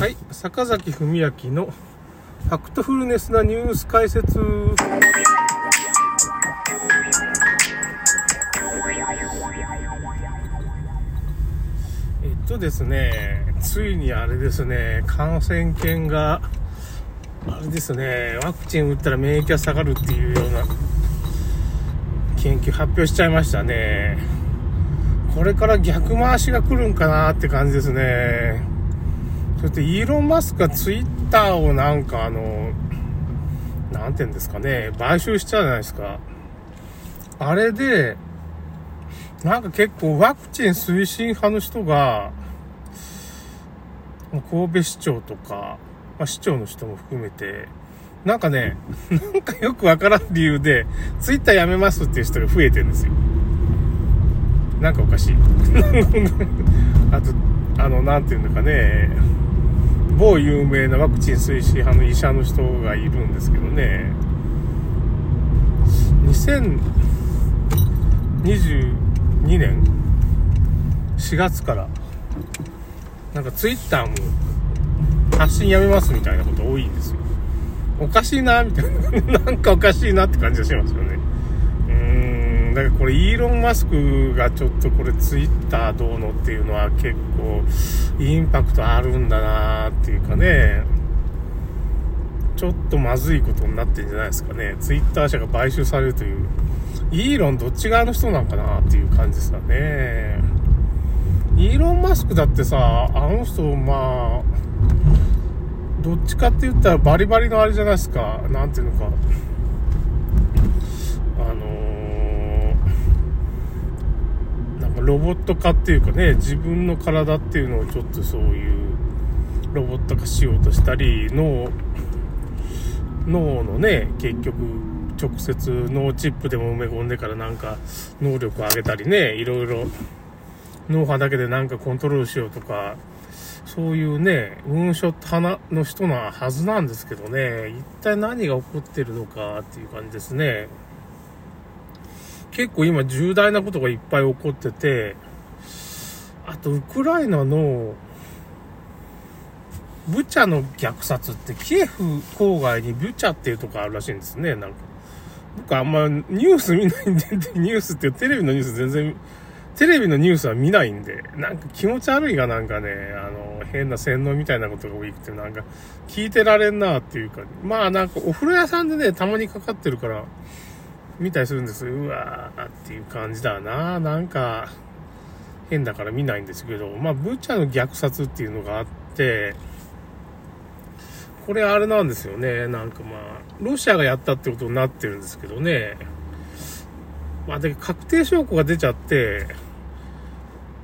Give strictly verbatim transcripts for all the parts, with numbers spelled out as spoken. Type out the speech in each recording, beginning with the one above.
はい、坂崎文明のファクトフルネスなニュース解説。えっとですね、ついにあれですね、感染研があれですね、ワクチン打ったら免疫が下がるっていうような研究発表しちゃいましたね。これから逆回しが来るんかなって感じですね。それとイーロン・マスクがツイッターをなんかあの、なんていうんですかね、買収しちゃうじゃないですか。あれで、なんか結構ワクチン推進派の人が、神戸市長とか、まあ、市長の人も含めて、なんかね、なんかよくわからん理由で、ツイッターやめますっていう人が増えてるんですよ。なんかおかしい。あと、あの、なんていうんだかね、某有名なワクチン推進派の医者の人がいるんですけどね、にせんにじゅうにねんしがつからなんかツイッターも発信やめますみたいなこと多いんですよ。おかしいなみたいななんかおかしいなって感じがしますよね。うーん、だからこれイーロン・マスクがちょっとこれツイッターどうのっていうのは結構インパクトあるんだなっていうかね、ちょっとまずいことになってるんじゃないですかね。ツイッター社が買収されるという、イーロンどっち側の人なんかなっていう感じですかね。イーロン・マスクだってさ、あの人まあどっちかって言ったらバリバリのあれじゃないですか、なんていうのか、あのー、なんかロボット化っていうかね、自分の体っていうのをちょっとそういうロボット化しようとしたり、脳脳のね、結局直接脳チップでも埋め込んでからなんか能力を上げたりね、いろいろ脳波だけでなんかコントロールしようとか、そういうね、運書派の人なはずなんですけどね、一体何が起こってるのかっていう感じですね。結構今重大なことがいっぱい起こってて、あとウクライナのブチャの虐殺って、キエフ郊外にブチャっていうとこあるらしいんですね。なんか僕あんまニュース見ないんでニュースっていうテレビのニュース全然テレビのニュースは見ないんで、なんか気持ち悪いが、なんかね、あの変な洗脳みたいなことが多くて、なんか聞いてられんなっていうか、まあなんかお風呂屋さんでね、たまにかかってるから見たりするんです。うわーっていう感じだな。なんか変だから見ないんですけど、まあブチャの虐殺っていうのがあって、これあれなんですよね。なんかまあ、ロシアがやったってことになってるんですけどね。まあ、で、確定証拠が出ちゃって、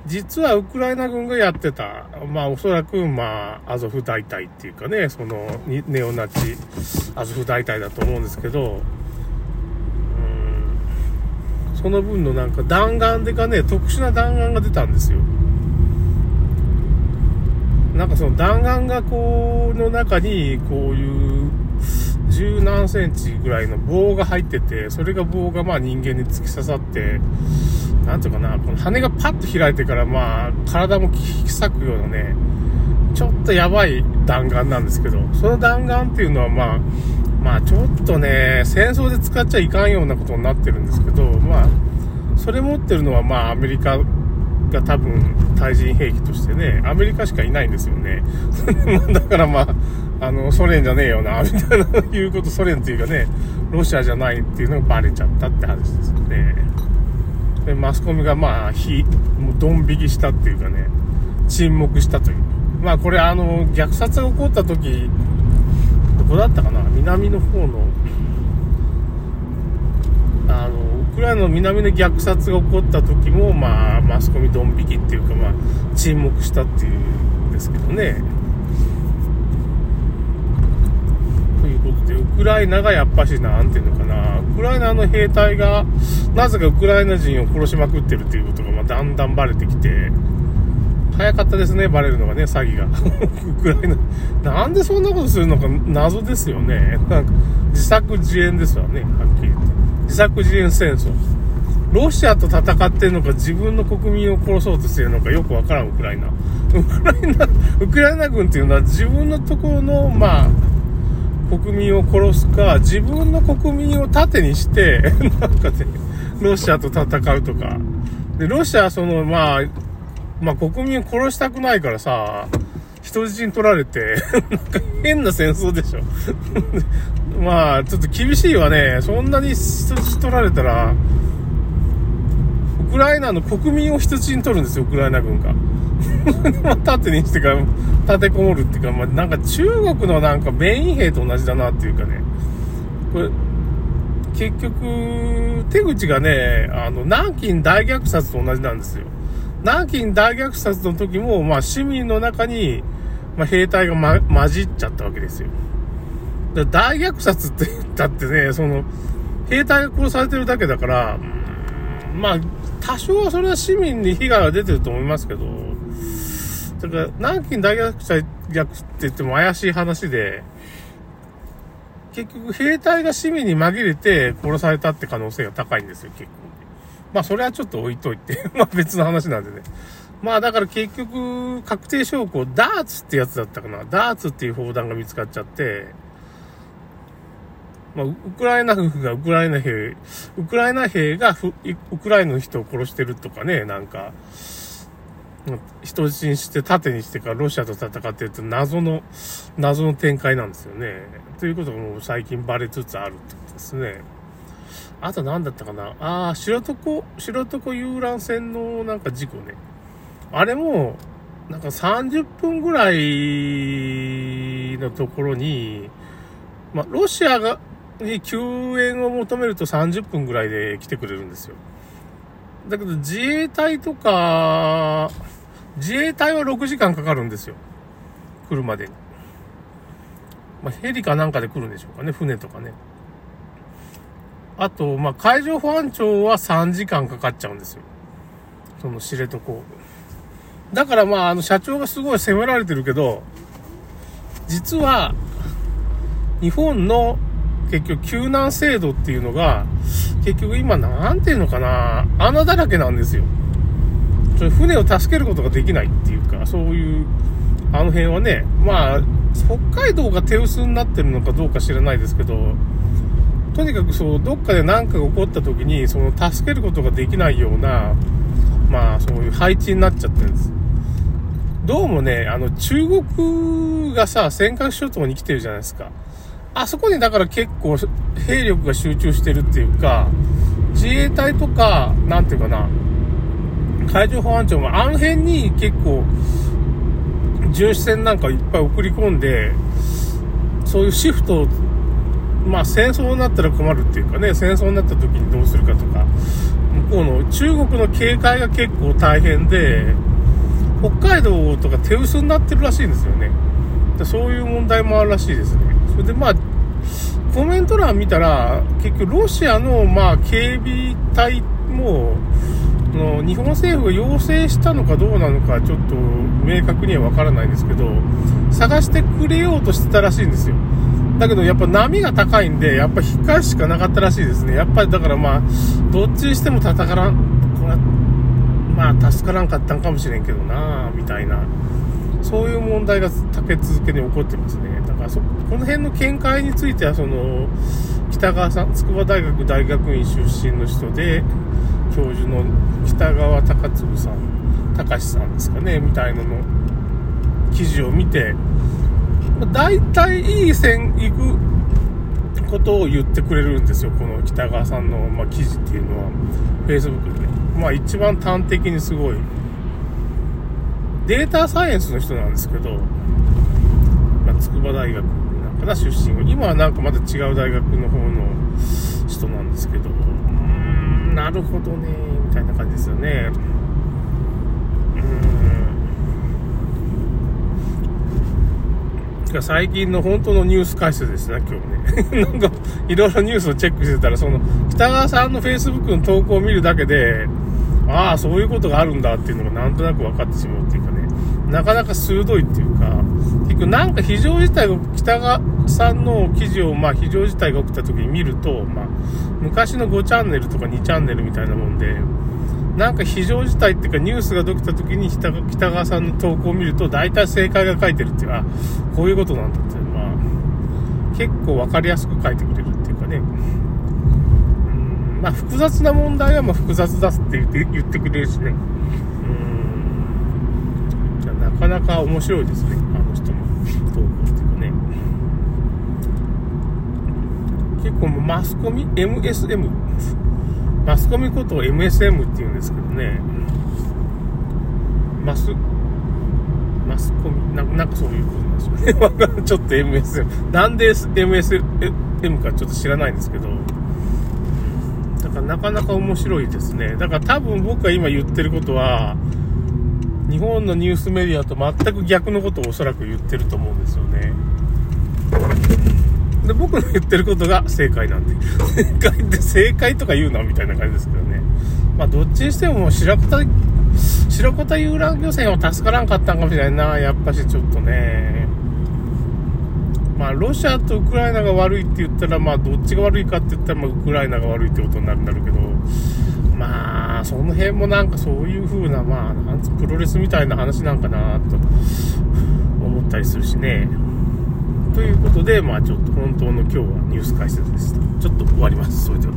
実はウクライナ軍がやってた。まあ、おそらく、まあ、アゾフ大隊っていうかね、その、ネオナチ、アゾフ大隊だと思うんですけど、うーん、その分のなんか弾丸でかね、特殊な弾丸が出たんですよ。なんかその弾丸がこうの中にこういう十何センチぐらいの棒が入ってて、それが棒がまあ人間に突き刺さって、なんていうかな、この羽がパッと開いてからまあ体も引き裂くようなね、ちょっとやばい弾丸なんですけど、その弾丸っていうのはまあまあちょっとね、戦争で使っちゃいかんようなことになってるんですけど、まあそれ持ってるのはまあアメリカが多分対人兵器としてね、アメリカしかいないんですよね。だからまあ、あのソ連じゃねえよなみたいないうこと、ソ連っていうかね、ロシアじゃないっていうのがバレちゃったって話ですよね。でマスコミがまあ非もうドン引きしたっていうかね、沈黙したという。まあこれあの虐殺が起こった時どこだったかな、南の方のあの。ウクライナの南で虐殺が起こった時も、まあ、マスコミドン引きっていうか、まあ、沈黙したっていうんですけどね。ということで、ウクライナがやっぱし、なんていうのかな、ウクライナの兵隊が、なぜかウクライナ人を殺しまくってるっていうことが、まあ、だんだんバレてきて、早かったですね、バレるのがね、詐欺が。ウクライナ、なんでそんなことするのか、謎ですよね。なんか、自作自演ですわね、はっきり言って。自作自演戦争、ロシアと戦ってるのか自分の国民を殺そうとしてるのかよくわからんウクライナウクライナ、ウクライナ軍っていうのは自分のところの、まあ、国民を殺すか、自分の国民を盾にして、なんかね、ロシアと戦うとか。で、ロシアはその、まあ、まあ国民を殺したくないからさ、人質に取られて、なんか変な戦争でしょ。まあ、ちょっと厳しいわね。そんなに人質取られたら、ウクライナの国民を人質に取るんですよ、ウクライナ軍が。盾にしてか、立てこもるっていうか、まあ、なんか中国のなんかベイン兵と同じだなっていうかね。これ、結局、手口がね、あの、南京大虐殺と同じなんですよ。南京大虐殺の時も、まあ、市民の中に、まあ、兵隊が、ま、混じっちゃったわけですよ。だから大虐殺って言ったってね、その、兵隊が殺されてるだけだから、まあ、多少はそれは市民に被害は出てると思いますけど、だから、南京大虐殺って言っても怪しい話で、結局兵隊が市民に紛れて殺されたって可能性が高いんですよ、結構。まあ、それはちょっと置いといて、まあ別の話なんでね。まあ、だから結局、確定証拠、ダーツってやつだったかな。ダーツっていう砲弾が見つかっちゃって、まあ、ウクライナ夫婦がウクライナ兵、ウクライナ兵がウクライナの人を殺してるとかね、なんか、人質にして盾にしてからロシアと戦ってるって謎の、謎の展開なんですよね。ということがもう最近バレつつあるってことですね。あと何だったかなああ、知床、知床遊覧船のなんか事故ね。あれも、なんかさんじゅっぷんぐらいのところに、まあ、ロシアが、に救援を求めるとさんじゅっぷんぐらいで来てくれるんですよ。だけど自衛隊とか、自衛隊はろくじかんかかるんですよ。来るまでに。まあ、ヘリかなんかで来るんでしょうかね、船とかね。あと、まあ、海上保安庁はさんじかんかかっちゃうんですよ。その知床。だからまあ、あの社長がすごい責められてるけど、実は、日本の結局救難制度っていうのが結局今なんていうのかな、穴だらけなんですよ。船を助けることができないっていうか、そういうあの辺はね、まあ北海道が手薄になってるのかどうか知らないですけど、とにかくそうどっかで何かが起こった時にその助けることができないような、まあそういう配置になっちゃってるんです。どうもね、あの中国がさ尖閣諸島に来てるじゃないですか。あそこにだから結構兵力が集中してるっていうか、自衛隊とか、なんていうかな、海上保安庁もあの辺に結構、巡視船なんかいっぱい送り込んで、そういうシフトを、まあ戦争になったら困るっていうかね、戦争になった時にどうするかとか、向こうの中国の警戒が結構大変で、北海道とか手薄になってるらしいんですよね。そういう問題もあるらしいですね。それでまあコメント欄見たら結局ロシアのまあ警備隊もの日本政府が要請したのかどうなのかちょっと明確には分からないんですけど、探してくれようとしてたらしいんですよ。だけどやっぱ波が高いんでやっぱ引っ返すしかなかったらしいですね。やっぱりだからまあどっちにしても戦からん、これまあ助からんかったんかもしれんけどなみたいな。そういう問題が立て続けに起こってますね。だからそこの辺の見解についてはその北川さん、筑波大学大学院出身の人で教授の北川高嗣さん、高志さんですかねみたいなの記事を見て、だいたいいい線行くことを言ってくれるんですよ。この北川さんの、まあ、記事っていうのは Facebook で、ね、まあ一番端的にすごい。データサイエンスの人なんですけど、まあ、筑波大学なんかな出身が、今はなんかまた違う大学の方の人なんですけど、うーん、なるほどねみたいな感じですよね。うーん。てか最近の本当のニュース解説ですね、今日ね。なんかいろいろニュースをチェックしてたら、その北川さんの Facebook の投稿を見るだけで、ああそういうことがあるんだっていうのがなんとなく分かってしまうっていうかね、なかなか鋭いっていうか、結局なんか非常事態が、北川さんの記事をまあ非常事態が起きた時に見ると、まあ昔のごチャンネルとかにチャンネルみたいなもんで、なんか非常事態っていうかニュースができた時に 北, 北川さんの投稿を見ると大体正解が書いてるっていう、あ、こういうことなんだっていう、まあ、結構分かりやすく書いてくれるっていうかね、うん、まあ、複雑な問題はまあ複雑だって言っ て, 言ってくれるしね、うん、じゃなかなか面白いですね、あの人の投稿っていうかね。結構マスコミ エムエスエム、マスコミことを エムエスエム って言うんですけどね、マスマスコミな ん, なんかそういうことなんですよねちょっと エムエスエム なんで エムエスエム かちょっと知らないんですけど、だからなかなか面白いですね。だから多分僕が今言ってることは日本のニュースメディアと全く逆のことをおそらく言ってると思うんですよね。で、僕の言ってることが正解なんで正解って正解とか言うなみたいな感じですけどね。まあどっちにしても白子田白子田遊覧漁船は助からんかったんかもしれないな、やっぱしちょっとね。まあロシアとウクライナが悪いって言ったら、まあどっちが悪いかって言ったら、まあウクライナが悪いってことになるんだろうけど、まあその辺もなんかそういう風な、まあプロレスみたいな話なんかなと思ったりするしね。ということで、まあ、ちょっと本当の今日はニュース解説でした。ちょっと終わります。それでは。